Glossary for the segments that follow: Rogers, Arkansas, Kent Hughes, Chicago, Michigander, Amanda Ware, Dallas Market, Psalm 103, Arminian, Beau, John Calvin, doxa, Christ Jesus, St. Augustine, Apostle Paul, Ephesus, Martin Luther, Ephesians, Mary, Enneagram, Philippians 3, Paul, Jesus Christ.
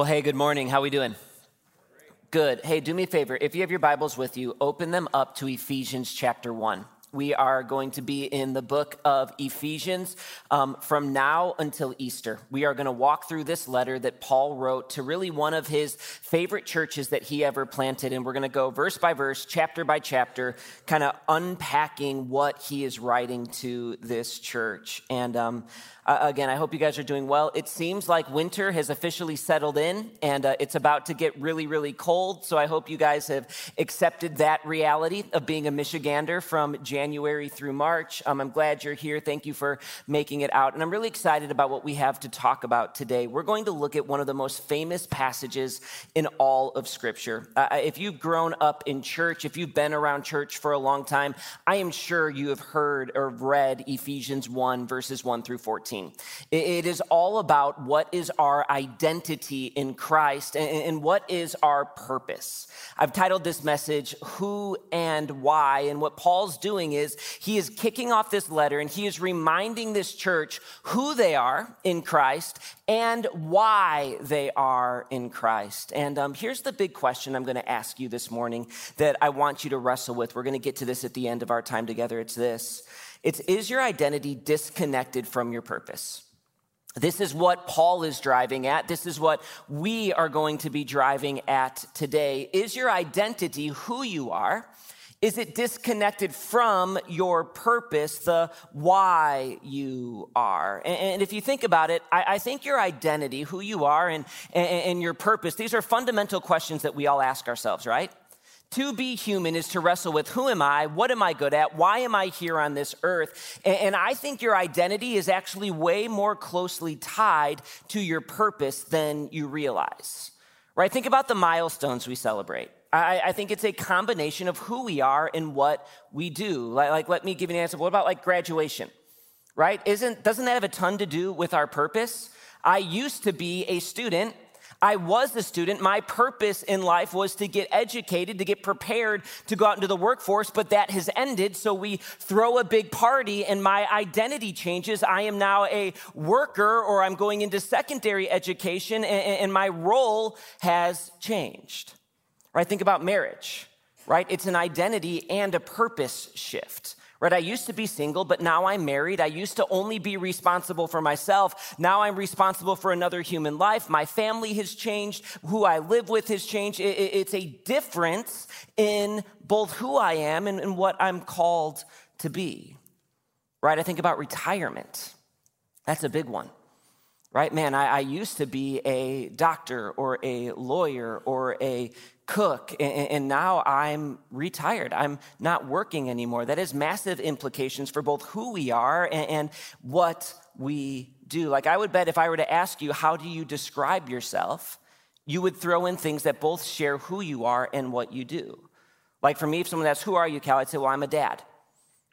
Well, hey, good morning. How we doing? Good. Hey, do me a favor. If you have your Bibles with you, open them up to Ephesians chapter 1. We are going to be in the book of Ephesians from now until Easter. We are going to walk through this letter that Paul wrote to really one of his favorite churches that he ever planted. And we're going to go verse by verse, chapter by chapter, kind of unpacking what he is writing to this church. And again, I hope you guys are doing well. It seems like winter has officially settled in, and it's about to get really, really cold. So I hope you guys have accepted that reality of being a Michigander from January through March. I'm glad you're here. Thank you for making it out. And I'm really excited about what we have to talk about today. We're going to look at one of the most famous passages in all of Scripture. If you've grown up in church, if you've been around church for a long time, I am sure you have heard or read Ephesians 1, verses 1 through 14. It is all about what is our identity in Christ and what is our purpose. I've titled this message, Who and Why, and what Paul's doing is he is kicking off this letter and he is reminding this church who they are in Christ and why they are in Christ. And here's the big question I'm going to ask you this morning that I want you to wrestle with. We're going to get to this at the end of our time together. It's this. Is your identity disconnected from your purpose? This is what Paul is driving at. This is what we are going to be driving at today. Is your identity who you are? Is it disconnected from your purpose, the why you are? And if you think about it, I think your identity, who you are, and your purpose, these are fundamental questions that we all ask ourselves, right? To be human is to wrestle with who am I, what am I good at, why am I here on this earth? And I think your identity is actually way more closely tied to your purpose than you realize, right? Think about the milestones we celebrate. I think it's a combination of who we are and what we do. Like, let me give you an answer. What about like graduation, right? Doesn't that have a ton to do with our purpose? I used to be a student. I was a student. My purpose in life was to get educated, to get prepared to go out into the workforce, but that has ended. So we throw a big party and my identity changes. I am now a worker, or I'm going into secondary education, and my role has changed. Right? Think about marriage, right? It's an identity and a purpose shift, right? I used to be single, but now I'm married. I used to only be responsible for myself. Now I'm responsible for another human life. My family has changed. Who I live with has changed. It's a difference in both who I am and what I'm called to be, right? I think about retirement. That's a big one. Right, man, I used to be a doctor or a lawyer or a cook, and now I'm retired. I'm not working anymore. That has massive implications for both who we are and what we do. Like, I would bet if I were to ask you, how do you describe yourself? You would throw in things that both share who you are and what you do. Like, for me, if someone asks, who are you, Cal? I'd say, well, I'm a dad.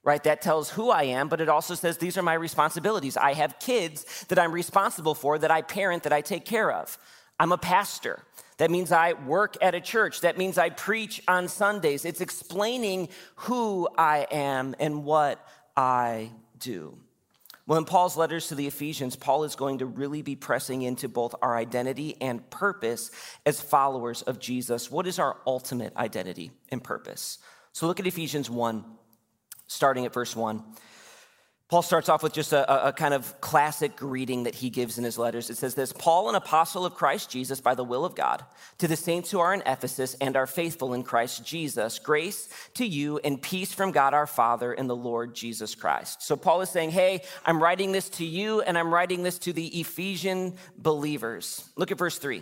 Right? That tells who I am, but it also says these are my responsibilities. I have kids that I'm responsible for, that I parent, that I take care of. I'm a pastor. That means I work at a church. That means I preach on Sundays. It's explaining who I am and what I do. Well, in Paul's letters to the Ephesians, Paul is going to really be pressing into both our identity and purpose as followers of Jesus. What is our ultimate identity and purpose? So look at Ephesians 1. Starting at verse 1, Paul starts off with just a kind of classic greeting that he gives in his letters. It says this, Paul, an apostle of Christ Jesus by the will of God, to the saints who are in Ephesus and are faithful in Christ Jesus, grace to you and peace from God our Father and the Lord Jesus Christ. So Paul is saying, hey, I'm writing this to you and I'm writing this to the Ephesian believers. Look at verse 3.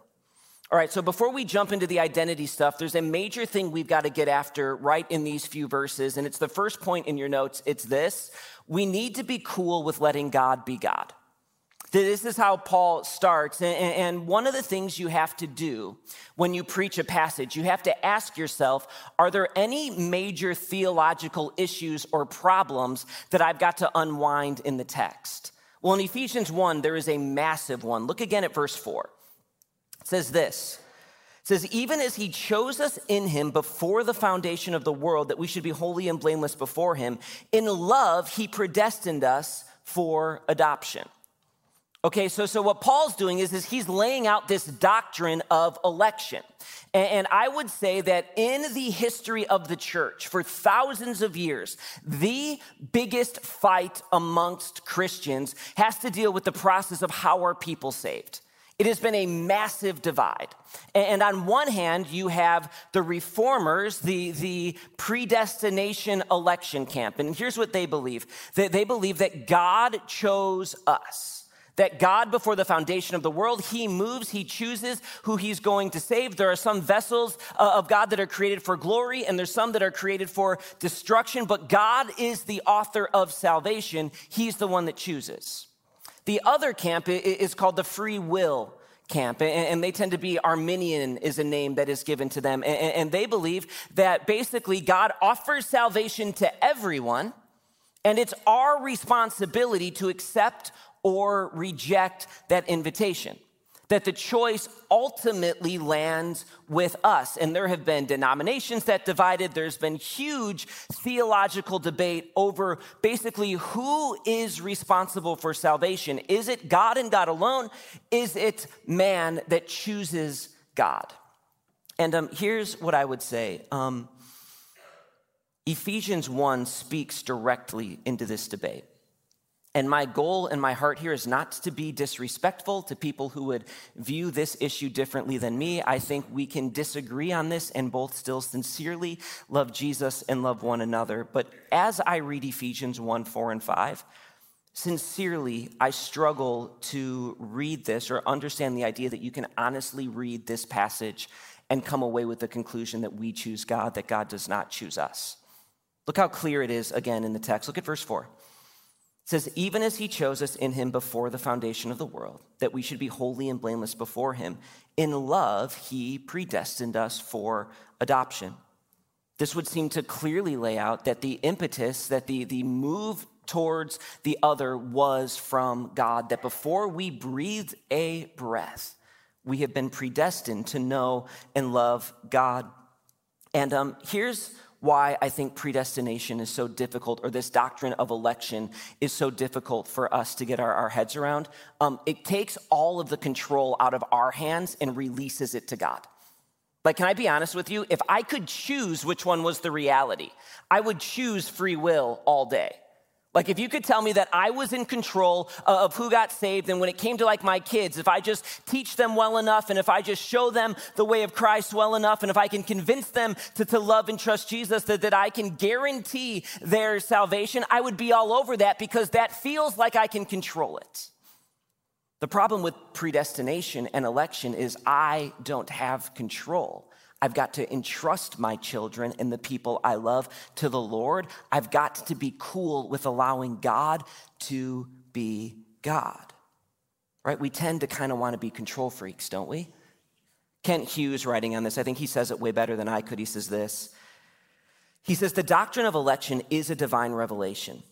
All right, so before we jump into the identity stuff, there's a major thing we've got to get after right in these few verses, and it's the first point in your notes. It's this. We need to be cool with letting God be God. This is how Paul starts. And one of the things you have to do when you preach a passage, you have to ask yourself, are there any major theological issues or problems that I've got to unwind in the text? Well, in Ephesians 1, there is a massive one. Look again at verse 4. It says this. It says, even as he chose us in him before the foundation of the world, that we should be holy and blameless before him, in love he predestined us for adoption. Okay, so what Paul's doing is he's laying out this doctrine of election. And I would say that in the history of the church, for thousands of years, the biggest fight amongst Christians has to deal with the process of how are people saved. It has been a massive divide. And on one hand, you have the reformers, the predestination election camp. And here's what they believe. They believe that God chose us. That God, before the foundation of the world, he moves, he chooses who he's going to save. There are some vessels of God that are created for glory, and there's some that are created for destruction, but God is the author of salvation. He's the one that chooses. The other camp is called the free will camp, and they tend to be Arminian is a name that is given to them, and they believe that basically God offers salvation to everyone, and it's our responsibility to accept or reject that invitation, that the choice ultimately lands with us. And there have been denominations that divided. There's been huge theological debate over basically who is responsible for salvation. Is it God and God alone? Is it man that chooses God? And here's what I would say. Ephesians 1 speaks directly into this debate. And my goal and my heart here is not to be disrespectful to people who would view this issue differently than me. I think we can disagree on this and both still sincerely love Jesus and love one another. But as I read Ephesians 1, 4, and 5, sincerely, I struggle to read this or understand the idea that you can honestly read this passage and come away with the conclusion that we choose God, that God does not choose us. Look how clear it is again in the text. Look at verse 4. It says, even as he chose us in him before the foundation of the world, that we should be holy and blameless before him, in love he predestined us for adoption. This would seem to clearly lay out that the impetus, that the move towards the other was from God, that before we breathed a breath, we have been predestined to know and love God. And here's why I think predestination is so difficult, or this doctrine of election is so difficult for us to get our heads around. It takes all of the control out of our hands and releases it to God. Like, can I be honest with you? If I could choose which one was the reality, I would choose free will all day. Like, if you could tell me that I was in control of who got saved, and when it came to like my kids, if I just teach them well enough, and if I just show them the way of Christ well enough, and if I can convince them to love and trust Jesus, that I can guarantee their salvation, I would be all over that because that feels like I can control it. The problem with predestination and election is I don't have control. I've got to entrust my children and the people I love to the Lord. I've got to be cool with allowing God to be God, right? We tend to kind of want to be control freaks, don't we? Kent Hughes writing on this, I think he says it way better than I could. He says this. He says, the doctrine of election is a divine revelation,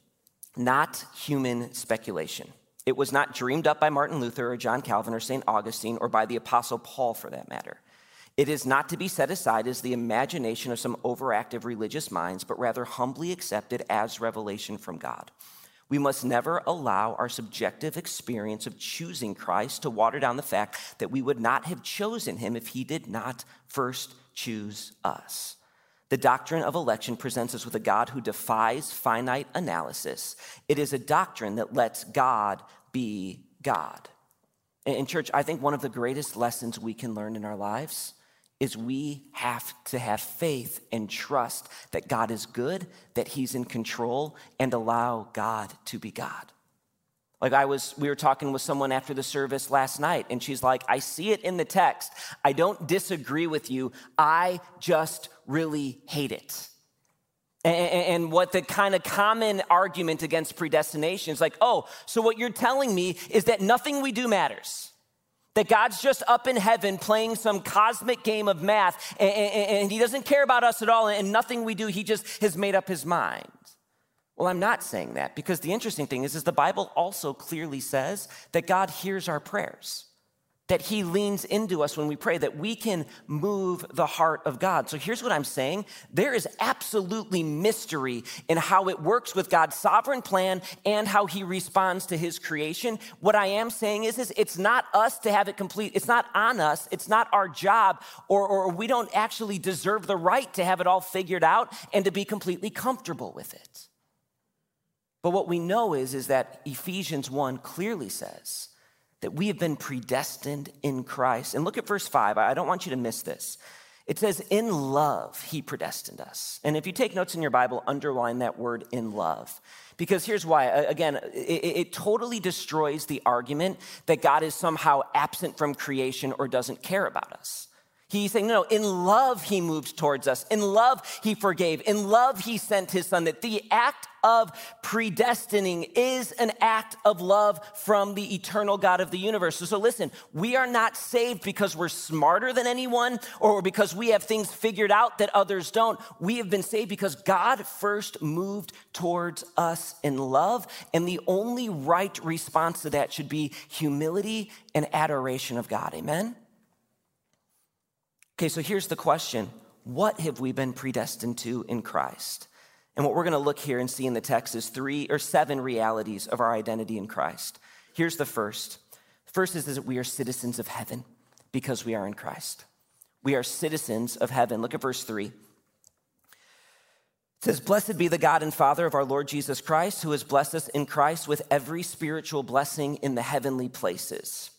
not human speculation. It was not dreamed up by Martin Luther or John Calvin or St. Augustine or by the Apostle Paul for that matter. It is not to be set aside as the imagination of some overactive religious minds, but rather humbly accepted as revelation from God. We must never allow our subjective experience of choosing Christ to water down the fact that we would not have chosen him if he did not first choose us. The doctrine of election presents us with a God who defies finite analysis. It is a doctrine that lets God be God. In church, I think one of the greatest lessons we can learn in our lives is we have to have faith and trust that God is good, that he's in control, and allow God to be God. Like we were talking with someone after the service last night, and she's like, I see it in the text. I don't disagree with you. I just really hate it. and what the kind of common argument against predestination is like, oh, so what you're telling me is that nothing we do matters. That God's just up in heaven playing some cosmic game of math, and he doesn't care about us at all, and nothing we do, he just has made up his mind. Well, I'm not saying that, because the interesting thing is the Bible also clearly says that God hears our prayers, that he leans into us when we pray, that we can move the heart of God. So here's what I'm saying. There is absolutely mystery in how it works with God's sovereign plan and how he responds to his creation. What I am saying is it's not us to have it complete. It's not on us. It's not our job, or we don't actually deserve the right to have it all figured out and to be completely comfortable with it. But what we know is that Ephesians 1 clearly says that we have been predestined in Christ. And look at verse 5. I don't want you to miss this. It says, in love, he predestined us. And if you take notes in your Bible, underline that word, in love. Because here's why. Again, it totally destroys the argument that God is somehow absent from creation or doesn't care about us. He's saying, no, in love, he moved towards us. In love, he forgave. In love, he sent his son. That the act of predestining is an act of love from the eternal God of the universe. So listen, we are not saved because we're smarter than anyone or because we have things figured out that others don't. We have been saved because God first moved towards us in love. And the only right response to that should be humility and adoration of God. Amen? Okay, so here's the question. What have we been predestined to in Christ? And what we're going to look here and see in the text is 7 realities of our identity in Christ. Here's the first. First is that we are citizens of heaven because we are in Christ. We are citizens of heaven. Look at verse 3. It says, blessed be the God and Father of our Lord Jesus Christ, who has blessed us in Christ with every spiritual blessing in the heavenly places.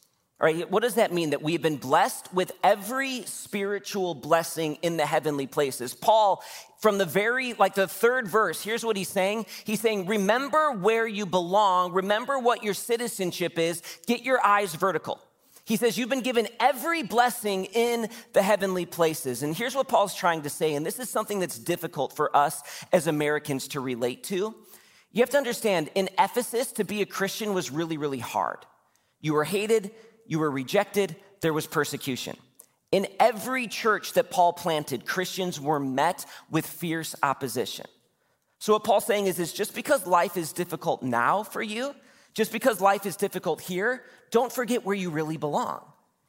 All right, what does that mean? That we've been blessed with every spiritual blessing in the heavenly places. Paul, from the third verse, here's what he's saying. He's saying, remember where you belong. Remember what your citizenship is. Get your eyes vertical. He says, you've been given every blessing in the heavenly places. And here's what Paul's trying to say, and this is something that's difficult for us as Americans to relate to. You have to understand, in Ephesus, to be a Christian was really, really hard. You were hated. You were rejected. There was persecution. In every church that Paul planted, Christians were met with fierce opposition. So what Paul's saying is just because life is difficult now for you, just because life is difficult here, don't forget where you really belong.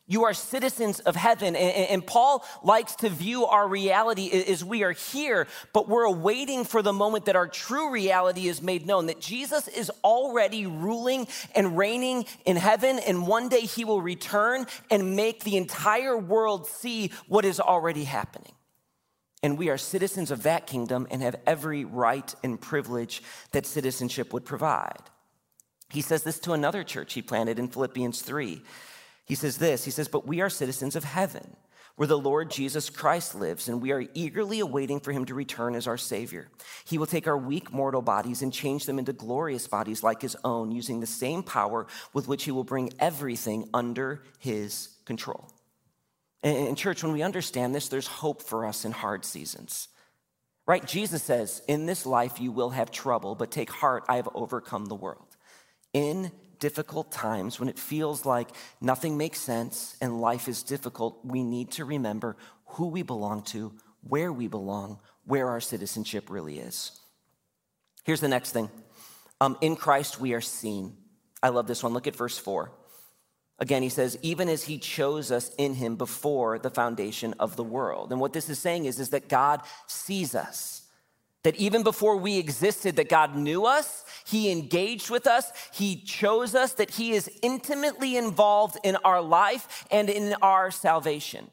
You are citizens of heaven. And Paul likes to view our reality as we are here, but we're awaiting for the moment that our true reality is made known, that Jesus is already ruling and reigning in heaven, and one day he will return and make the entire world see what is already happening. And we are citizens of that kingdom and have every right and privilege that citizenship would provide. He says this to another church he planted in Philippians 3. He says this, but we are citizens of heaven, where the Lord Jesus Christ lives, and we are eagerly awaiting for him to return as our Savior. He will take our weak mortal bodies and change them into glorious bodies like his own, using the same power with which he will bring everything under his control. And church, when we understand this, there's hope for us in hard seasons, right? Jesus says, in this life you will have trouble, but take heart, I have overcome the world. In difficult times, when it feels like nothing makes sense and life is difficult, we need to remember who we belong to, where we belong, where our citizenship really is. Here's the next thing. In Christ, we are seen. I love this one. Look at verse 4. Again, he says, even as he chose us in him before the foundation of the world. And what this is saying is that God sees us. That even before we existed, that God knew us, he engaged with us, he chose us, that he is intimately involved in our life and in our salvation.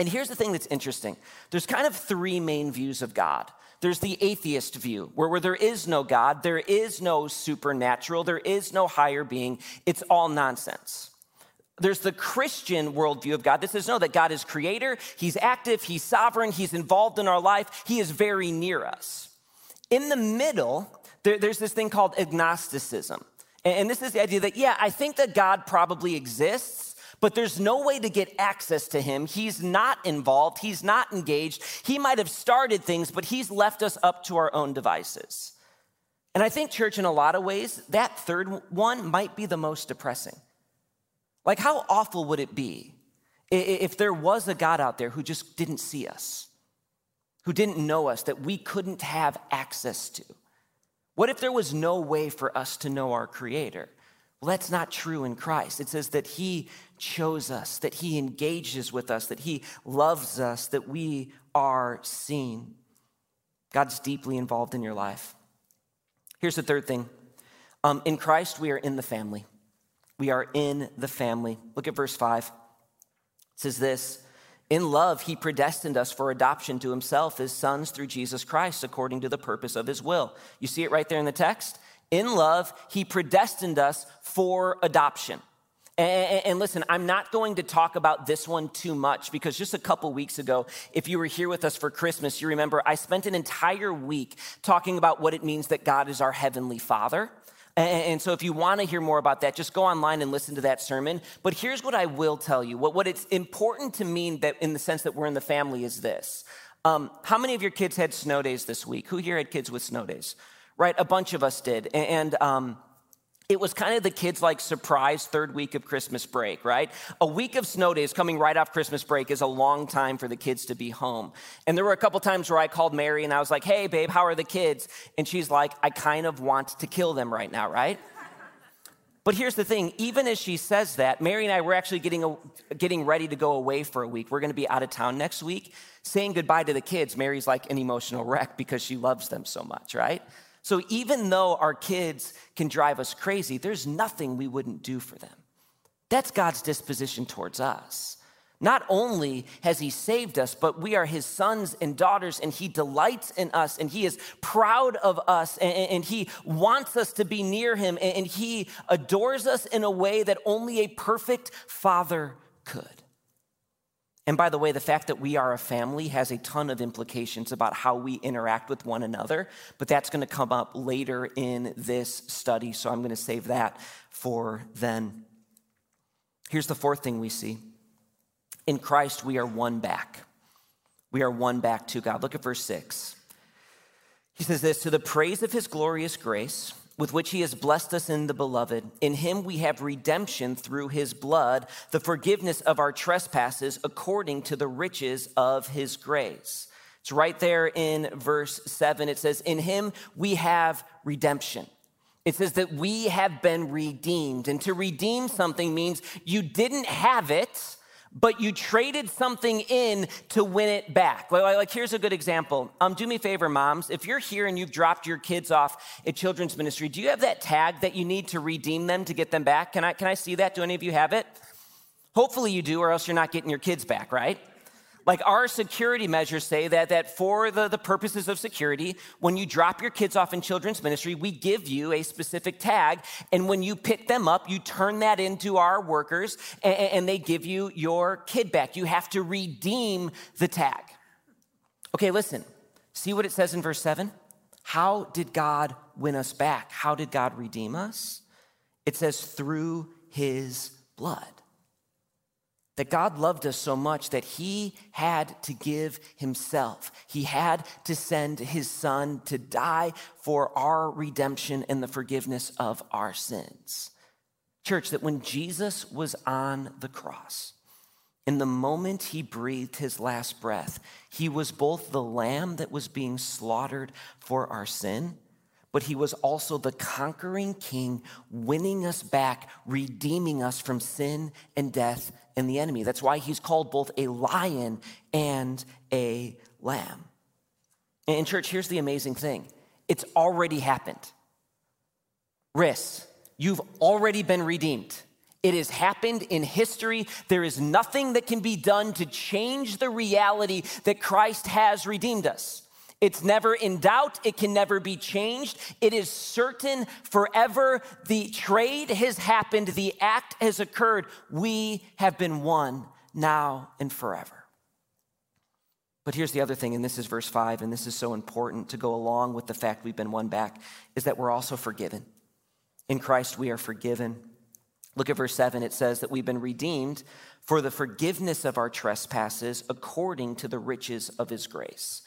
And here's the thing that's interesting. There's kind of 3 main views of God. There's the atheist view, where there is no God, there is no supernatural, there is no higher being. It's all nonsense. There's the Christian worldview of God that says, no, that God is creator, he's active, he's sovereign, he's involved in our life, he is very near us. In the middle, there's this thing called agnosticism. And this is the idea that, yeah, I think that God probably exists, but there's no way to get access to him. He's not involved. He's not engaged. He might have started things, but he's left us up to our own devices. And I think, church, in a lot of ways, that third one might be the most depressing. Like, how awful would it be if there was a God out there who just didn't see us, who didn't know us, that we couldn't have access to? What if there was no way for us to know our Creator? Well, that's not true in Christ. It says that he chose us, that he engages with us, that he loves us, that we are seen. God's deeply involved in your life. Here's the third thing. In Christ, we are in the family. We are in the family. Look at verse 5. It says this, "In love, he predestined us for adoption to himself as sons through Jesus Christ, according to the purpose of his will." You see it right there in the text? In love, he predestined us for adoption. And listen, I'm not going to talk about this one too much because just a couple weeks ago, if you were here with us for Christmas, you remember I spent an entire week talking about what it means that God is our heavenly Father. And so if you want to hear more about that, just go online and listen to that sermon. But here's what I will tell you. What it's important to mean that in the sense that we're in the family is this. How many of your kids had snow days this week? Who here had kids with snow days? Right, a bunch of us did. And it was kind of the kids' like surprise third week of Christmas break, right? A week of snow days coming right off Christmas break is a long time for the kids to be home. And there were a couple times where I called Mary and I was like, "Hey, babe, how are the kids?" And she's like, "I kind of want to kill them right now," right? But here's the thing, even as she says that, Mary and I were actually getting ready to go away for a week. We're going to be out of town next week. Saying goodbye to the kids, Mary's like an emotional wreck because she loves them so much, right? So even though our kids can drive us crazy, there's nothing we wouldn't do for them. That's God's disposition towards us. Not only has he saved us, but we are his sons and daughters, and he delights in us, and he is proud of us, and he wants us to be near him, and he adores us in a way that only a perfect father could. And by the way, the fact that we are a family has a ton of implications about how we interact with one another, but that's going to come up later in this study, so I'm going to save that for then. Here's the fourth thing we see. In Christ, we are won back. We are won back to God. Look at verse 6. He says this, "To the praise of his glorious grace, with which he has blessed us in the beloved. In him we have redemption through his blood, the forgiveness of our trespasses according to the riches of his grace." It's right there in verse 7. It says, "In him we have redemption." It says that we have been redeemed. And to redeem something means you didn't have it, but you traded something in to win it back. Like here's a good example. Do me a favor, moms. If you're here and you've dropped your kids off at children's ministry, do you have that tag that you need to redeem them to get them back? Can I see that? Do any of you have it? Hopefully you do, or else you're not getting your kids back, right? Like our security measures say that for the purposes of security, when you drop your kids off in children's ministry, we give you a specific tag. And when you pick them up, you turn that into our workers and they give you your kid back. You have to redeem the tag. Okay, listen, see what it says in verse 7? How did God win us back? How did God redeem us? It says through his blood. That God loved us so much that he had to give himself. He had to send his son to die for our redemption and the forgiveness of our sins. Church, that when Jesus was on the cross, in the moment he breathed his last breath, he was both the lamb that was being slaughtered for our sin, but he was also the conquering king, winning us back, redeeming us from sin and death and the enemy. That's why he's called both a lion and a lamb. And church, here's the amazing thing. It's already happened. Riss, you've already been redeemed. It has happened in history. There is nothing that can be done to change the reality that Christ has redeemed us. It's never in doubt. It can never be changed. It is certain forever. The trade has happened. The act has occurred. We have been one now and forever. But here's the other thing, and this is verse 5, and this is so important to go along with the fact we've been won back, is that we're also forgiven. In Christ, we are forgiven. Look at verse 7. It says that we've been redeemed for the forgiveness of our trespasses according to the riches of his grace.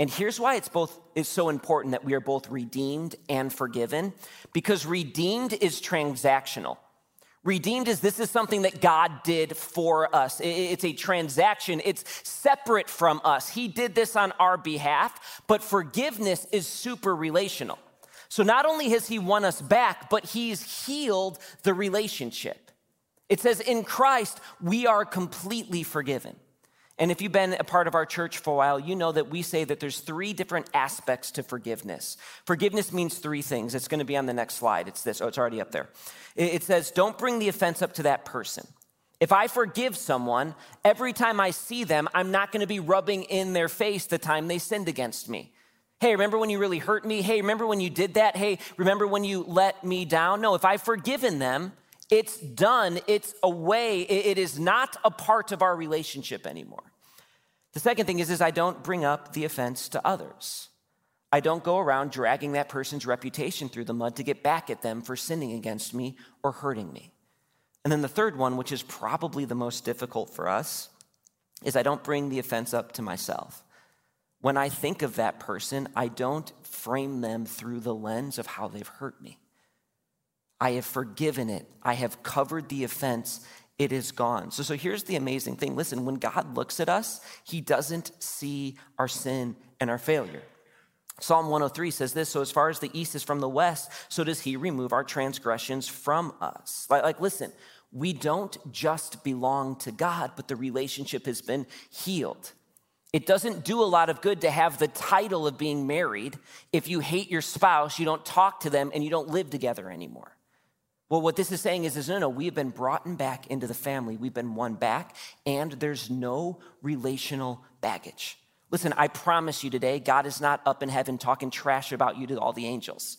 And here's why it's so important that we are both redeemed and forgiven, because redeemed is transactional. Redeemed is this is something that God did for us. It's a transaction. It's separate from us. He did this on our behalf, but forgiveness is super relational. So not only has he won us back, but he's healed the relationship. It says in Christ, we are completely forgiven. And if you've been a part of our church for a while, you know that we say that there's three different aspects to forgiveness. Forgiveness means three things. It's going to be on the next slide. It's this. Oh, it's already up there. It says, don't bring the offense up to that person. If I forgive someone, every time I see them, I'm not going to be rubbing in their face the time they sinned against me. Hey, remember when you really hurt me? Hey, remember when you did that? Hey, remember when you let me down? No, if I've forgiven them, it's done. It's away. It is not a part of our relationship anymore. The second thing is I don't bring up the offense to others. I don't go around dragging that person's reputation through the mud to get back at them for sinning against me or hurting me. And then the third one, which is probably the most difficult for us, is I don't bring the offense up to myself. When I think of that person, I don't frame them through the lens of how they've hurt me. I have forgiven it. I have covered the offense. It is gone. So here's the amazing thing. Listen, when God looks at us, he doesn't see our sin and our failure. Psalm 103 says this, so as far as the east is from the west, so does he remove our transgressions from us. Listen, we don't just belong to God, but the relationship has been healed. It doesn't do a lot of good to have the title of being married if you hate your spouse, you don't talk to them, and you don't live together anymore. Well, what this is saying is no, we have been brought back into the family. We've been won back, and there's no relational baggage. Listen, I promise you today, God is not up in heaven talking trash about you to all the angels.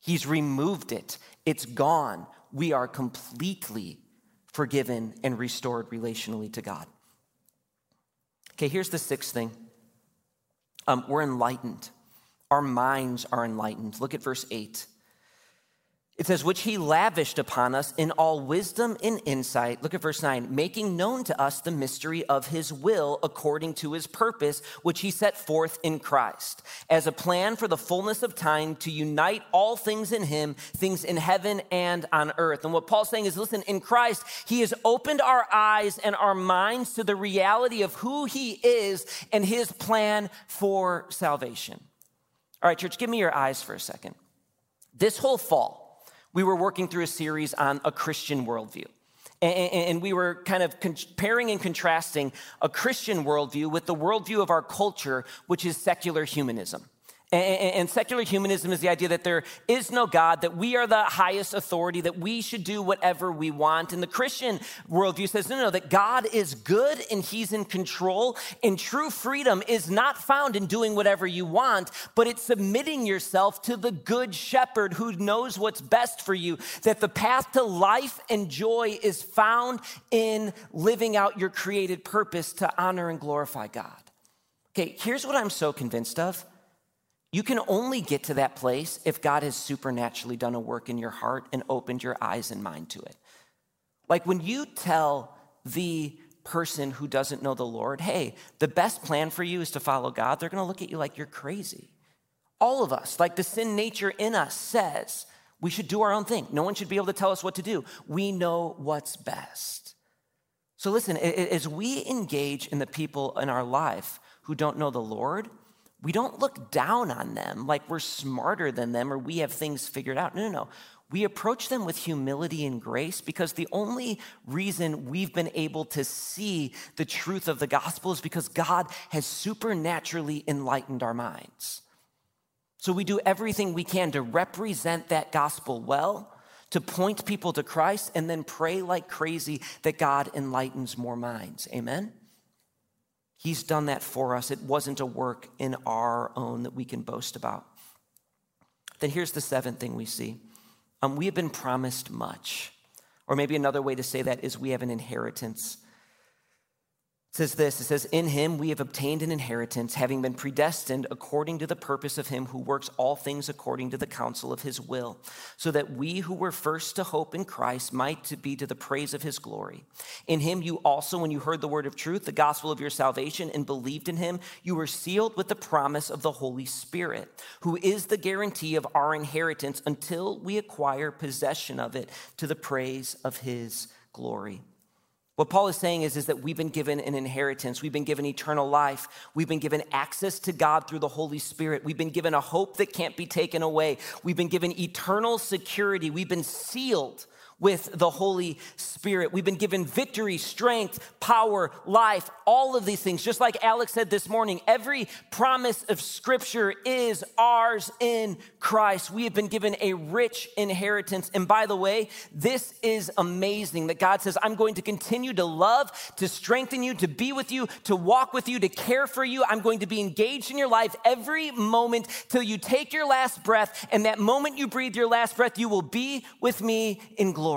He's removed it. It's gone. We are completely forgiven and restored relationally to God. Okay, here's the sixth thing. We're enlightened. Our minds are enlightened. Look at verse 8. It says, which he lavished upon us in all wisdom and insight. Look at verse 9. Making known to us the mystery of his will according to his purpose, which he set forth in Christ as a plan for the fullness of time to unite all things in him, things in heaven and on earth. And what Paul's saying is, listen, in Christ, he has opened our eyes and our minds to the reality of who he is and his plan for salvation. All right, church, give me your eyes for a second. This whole fall, we were working through a series on a Christian worldview. And we were kind of comparing and contrasting a Christian worldview with the worldview of our culture, which is secular humanism. And secular humanism is the idea that there is no God, that we are the highest authority, that we should do whatever we want. And the Christian worldview says, no, that God is good and he's in control. And true freedom is not found in doing whatever you want, but it's submitting yourself to the good shepherd who knows what's best for you, that the path to life and joy is found in living out your created purpose to honor and glorify God. Okay, here's what I'm so convinced of. You can only get to that place if God has supernaturally done a work in your heart and opened your eyes and mind to it. Like when you tell the person who doesn't know the Lord, hey, the best plan for you is to follow God, they're going to look at you like you're crazy. All of us, like the sin nature in us says, we should do our own thing. No one should be able to tell us what to do. We know what's best. So listen, as we engage in the people in our life who don't know the Lord, we don't look down on them like we're smarter than them or we have things figured out. No. We approach them with humility and grace because the only reason we've been able to see the truth of the gospel is because God has supernaturally enlightened our minds. So we do everything we can to represent that gospel well, to point people to Christ, and then pray like crazy that God enlightens more minds. Amen? He's done that for us. It wasn't a work in our own that we can boast about. Then here's the seventh thing we see. We have been promised much. Or maybe another way to say that is we have an inheritance. It says this, it says, in him we have obtained an inheritance, having been predestined according to the purpose of him who works all things according to the counsel of his will, so that we who were first to hope in Christ might be to the praise of his glory. In him you also, when you heard the word of truth, the gospel of your salvation, and believed in him, you were sealed with the promise of the Holy Spirit, who is the guarantee of our inheritance until we acquire possession of it to the praise of his glory. What Paul is saying is that we've been given an inheritance. We've been given eternal life. We've been given access to God through the Holy Spirit. We've been given a hope that can't be taken away. We've been given eternal security. We've been sealed with the Holy Spirit. We've been given victory, strength, power, life, all of these things. Just like Alex said this morning, every promise of Scripture is ours in Christ. We have been given a rich inheritance. And by the way, this is amazing that God says, I'm going to continue to love, to strengthen you, to be with you, to walk with you, to care for you. I'm going to be engaged in your life every moment till you take your last breath. And that moment you breathe your last breath, you will be with me in glory.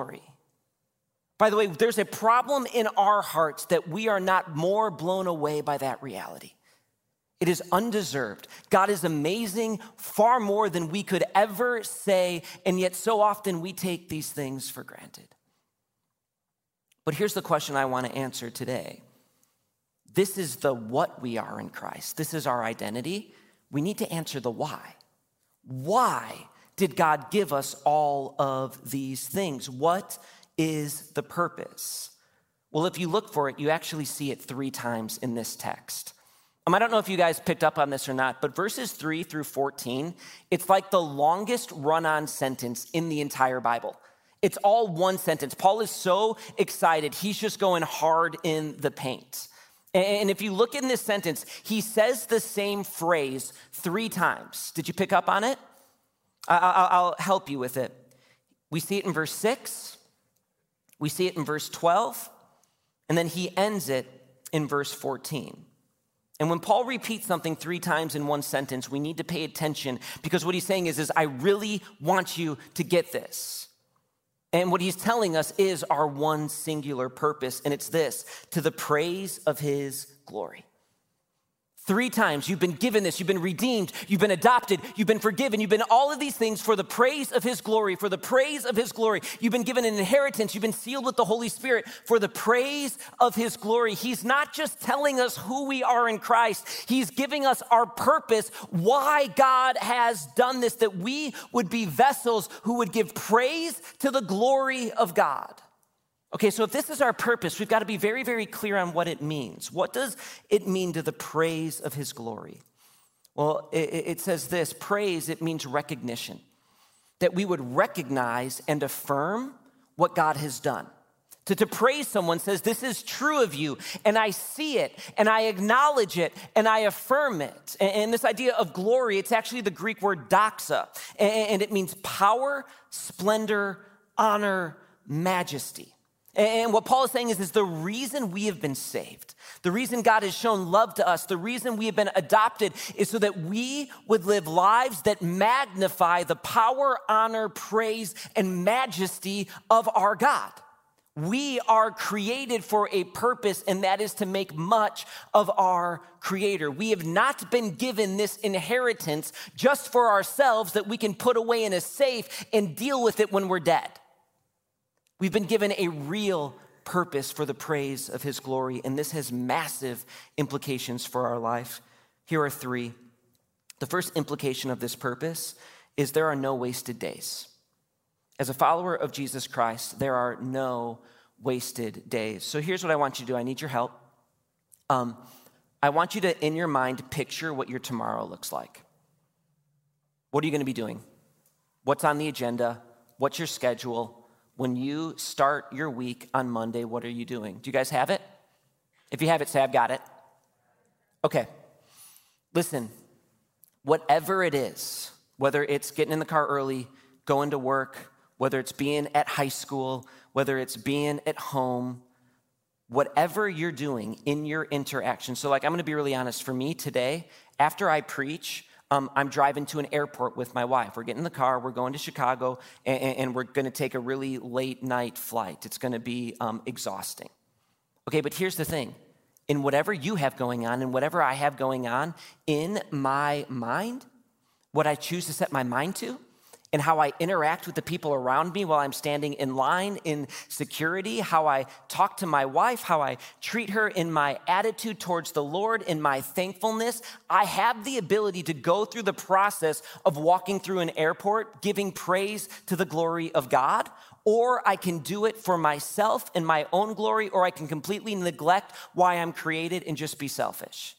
By the way, there's a problem in our hearts that we are not more blown away by that reality. It is undeserved. God is amazing, far more than we could ever say, and yet so often we take these things for granted. But here's the question I want to answer today. This is the what we are in Christ. This is our identity. We need to answer the why. Why did God give us all of these things? What is the purpose? Well, if you look for it, you actually see it 3 times in this text. I don't know if you guys picked up on this or not, but verses 3 through 14, it's like the longest run-on sentence in the entire Bible. It's all one sentence. Paul is so excited. He's just going hard in the paint. And if you look in this sentence, he says the same phrase 3 times. Did you pick up on it? I'll help you with it. We see it in verse 6. We see it in verse 12. And then he ends it in verse 14. And when Paul repeats something 3 times in one sentence, we need to pay attention because what he's saying is I really want you to get this. And what he's telling us is our one singular purpose, and it's this, to the praise of his glory. 3 times you've been given this, you've been redeemed, you've been adopted, you've been forgiven, you've been all of these things for the praise of his glory, for the praise of his glory. You've been given an inheritance, you've been sealed with the Holy Spirit for the praise of his glory. He's not just telling us who we are in Christ, he's giving us our purpose, why God has done this, that we would be vessels who would give praise to the glory of God. Okay, so if this is our purpose, we've got to be very, very clear on what it means. What does it mean to the praise of his glory? Well, it says this, praise, it means recognition, that we would recognize and affirm what God has done. To praise someone says, this is true of you, and I see it, and I acknowledge it, and I affirm it. And this idea of glory, it's actually the Greek word doxa, and it means power, splendor, honor, majesty. And what Paul is saying is the reason we have been saved, the reason God has shown love to us, the reason we have been adopted is so that we would live lives that magnify the power, honor, praise, and majesty of our God. We are created for a purpose, and that is to make much of our Creator. We have not been given this inheritance just for ourselves that we can put away in a safe and deal with it when we're dead. We've been given a real purpose for the praise of his glory, and this has massive implications for our life. Here are 3. The first implication of this purpose is there are no wasted days. As a follower of Jesus Christ, there are no wasted days. So here's what I want you to do. I need your help. I want you to, in your mind, picture what your tomorrow looks like. What are you going to be doing? What's on the agenda? What's your schedule? When you start your week on Monday, what are you doing? Do you guys have it? If you have it, say, I've got it. Okay. Listen, whatever it is, whether it's getting in the car early, going to work, whether it's being at high school, whether it's being at home, whatever you're doing in your interaction. So I'm going to be really honest. For me today, after I preach, I'm driving to an airport with my wife. We're getting in the car. We're going to Chicago, and we're going to take a really late night flight. It's going to be exhausting. Okay, but here's the thing. in whatever you have going on, in whatever I have going on in my mind, what I choose to set my mind to, and how I interact with the people around me while I'm standing in line in security, how I talk to my wife, how I treat her, in my attitude towards the Lord, in my thankfulness. I have the ability to go through the process of walking through an airport, giving praise to the glory of God, or I can do it for myself and my own glory, or I can completely neglect why I'm created and just be selfish.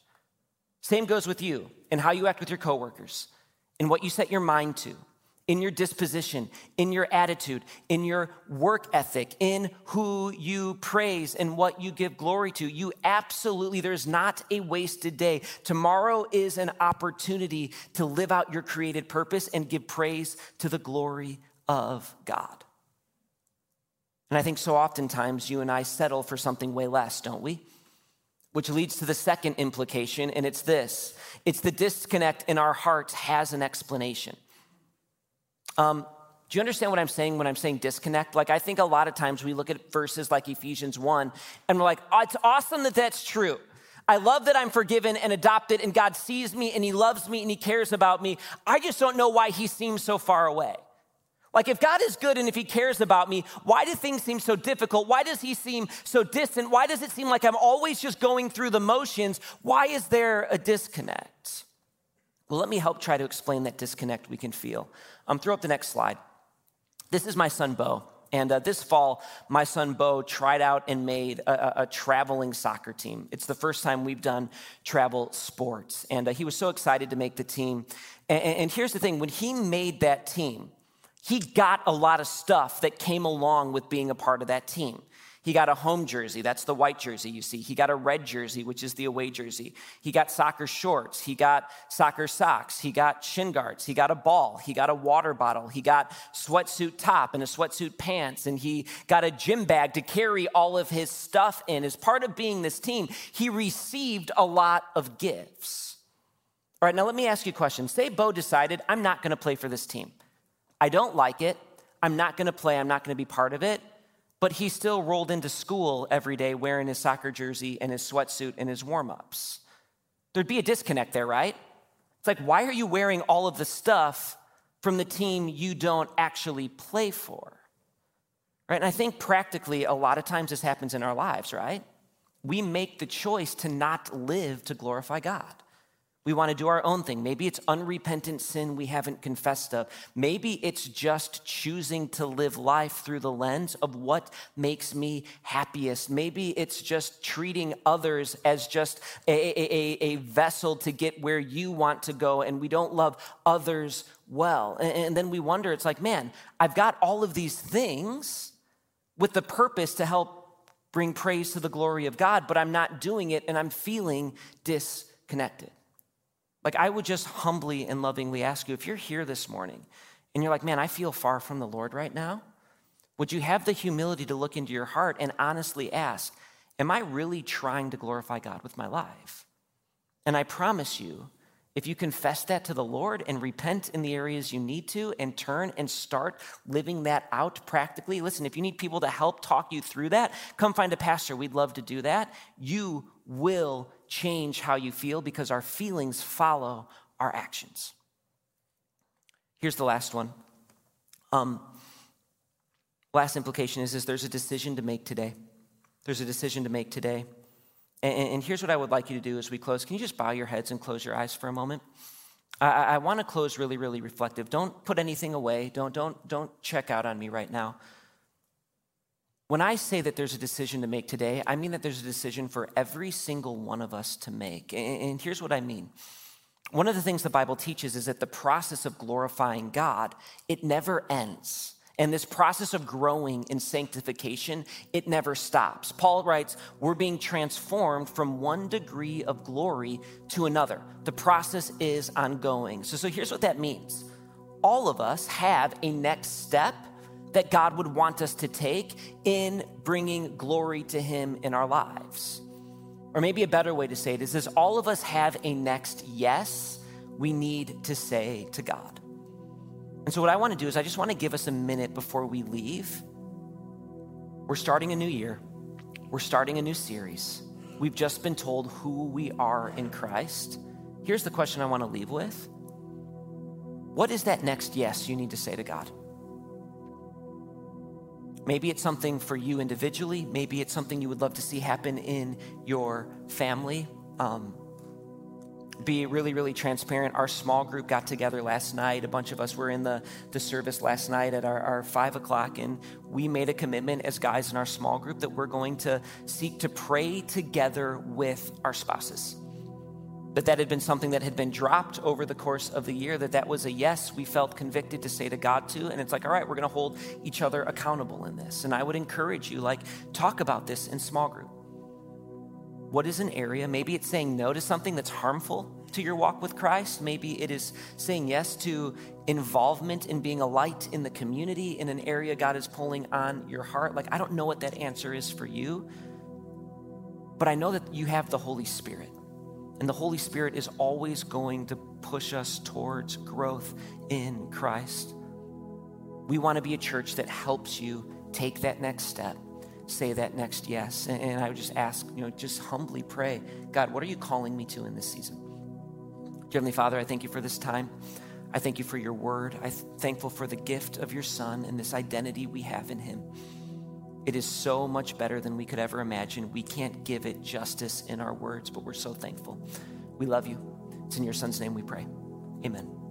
Same goes with you and how you act with your coworkers and what you set your mind to, in your disposition, in your attitude, in your work ethic, in who you praise and what you give glory to. You absolutely, there's not a wasted day. Tomorrow is an opportunity to live out your created purpose and give praise to the glory of God. And I think so oftentimes you and I settle for something way less, don't we? Which leads to the second implication, and it's this. It's the disconnect in our hearts has an explanation. Do you understand what I'm saying when I'm saying disconnect? Like, I think a lot of times we look at verses like Ephesians 1 and we're like, oh, it's awesome that that's true. I love that I'm forgiven and adopted and God sees me and he loves me and he cares about me. I just don't know why he seems so far away. Like, if God is good and if he cares about me, why do things seem so difficult? Why does he seem so distant? Why does it seem like I'm always just going through the motions? Why is there a disconnect? Well, let me help try to explain that disconnect we can feel. Throw up the next slide. This is my son, Beau. And this fall, my son, Beau, tried out and made a traveling soccer team. It's the first time we've done travel sports. And he was so excited to make the team. And here's the thing. When he made that team, he got a lot of stuff that came along with being a part of that team. He got a home jersey. That's the white jersey you see. He got a red jersey, which is the away jersey. He got soccer shorts. He got soccer socks. He got shin guards. He got a ball. He got a water bottle. He got sweatsuit top and a sweatsuit pants. And he got a gym bag to carry all of his stuff in. As part of being this team, he received a lot of gifts. All right, now let me ask you a question. Say Beau decided, I'm not going to play for this team. I don't like it. I'm not going to play. I'm not going to be part of it. But he still rolled into school every day wearing his soccer jersey and his sweatsuit and his warm-ups. There'd be a disconnect there, right? It's like, why are you wearing all of the stuff from the team you don't actually play for? Right? And I think practically a lot of times this happens in our lives, right? We make the choice to not live to glorify God. We want to do our own thing. Maybe it's unrepentant sin we haven't confessed of. Maybe it's just choosing to live life through the lens of what makes me happiest. Maybe it's just treating others as just a vessel to get where you want to go, and we don't love others well. And then we wonder, it's like, man, I've got all of these things with the purpose to help bring praise to the glory of God, but I'm not doing it, and I'm feeling disconnected. Like, I would just humbly and lovingly ask you, if you're here this morning and you're like, man, I feel far from the Lord right now, would you have the humility to look into your heart and honestly ask, am I really trying to glorify God with my life? And I promise you, if you confess that to the Lord and repent in the areas you need to and turn and start living that out practically, listen, if you need people to help talk you through that, come find a pastor. We'd love to do that. You will change how you feel, because our feelings follow our actions. Here's the last one. Last implication is there's a decision to make today. There's a decision to make today. And here's what I would like you to do as we close. Can you just bow your heads and close your eyes for a moment? I want to close really, really reflective. Don't put anything away. Don't check out on me right now. When I say that there's a decision to make today, I mean that there's a decision for every single one of us to make. And here's what I mean. One of the things the Bible teaches is that the process of glorifying God, it never ends. And this process of growing in sanctification, it never stops. Paul writes, we're being transformed from one degree of glory to another. The process is ongoing. So here's what that means. All of us have a next step that God would want us to take in bringing glory to him in our lives. Or maybe a better way to say it is this: all of us have a next yes we need to say to God. And so what I want to do is I just want to give us a minute before we leave. We're starting a new year. We're starting a new series. We've just been told who we are in Christ. Here's the question I want to leave with. What is that next yes you need to say to God? Maybe it's something for you individually. Maybe it's something you would love to see happen in your family. Be really, really transparent. Our small group got together last night. A bunch of us were in the service last night at our 5 o'clock, and we made a commitment as guys in our small group that we're going to seek to pray together with our spouses. That had been something that had been dropped over the course of the year, that was a yes we felt convicted to say to God to. And it's like, all right, we're going to hold each other accountable in this. And I would encourage you, talk about this in small group. What is an area? Maybe it's saying no to something that's harmful to your walk with Christ. Maybe it is saying yes to involvement in being a light in the community in an area God is pulling on your heart. I don't know what that answer is for you, but I know that you have the Holy Spirit. And the Holy Spirit is always going to push us towards growth in Christ. We want to be a church that helps you take that next step, say that next yes. And I would just ask, just humbly pray, God, what are you calling me to in this season? Dear Heavenly Father, I thank you for this time. I thank you for your word. I'm thankful for the gift of your Son and this identity we have in him. It is so much better than we could ever imagine. We can't give it justice in our words, but we're so thankful. We love you. It's in your Son's name we pray. Amen.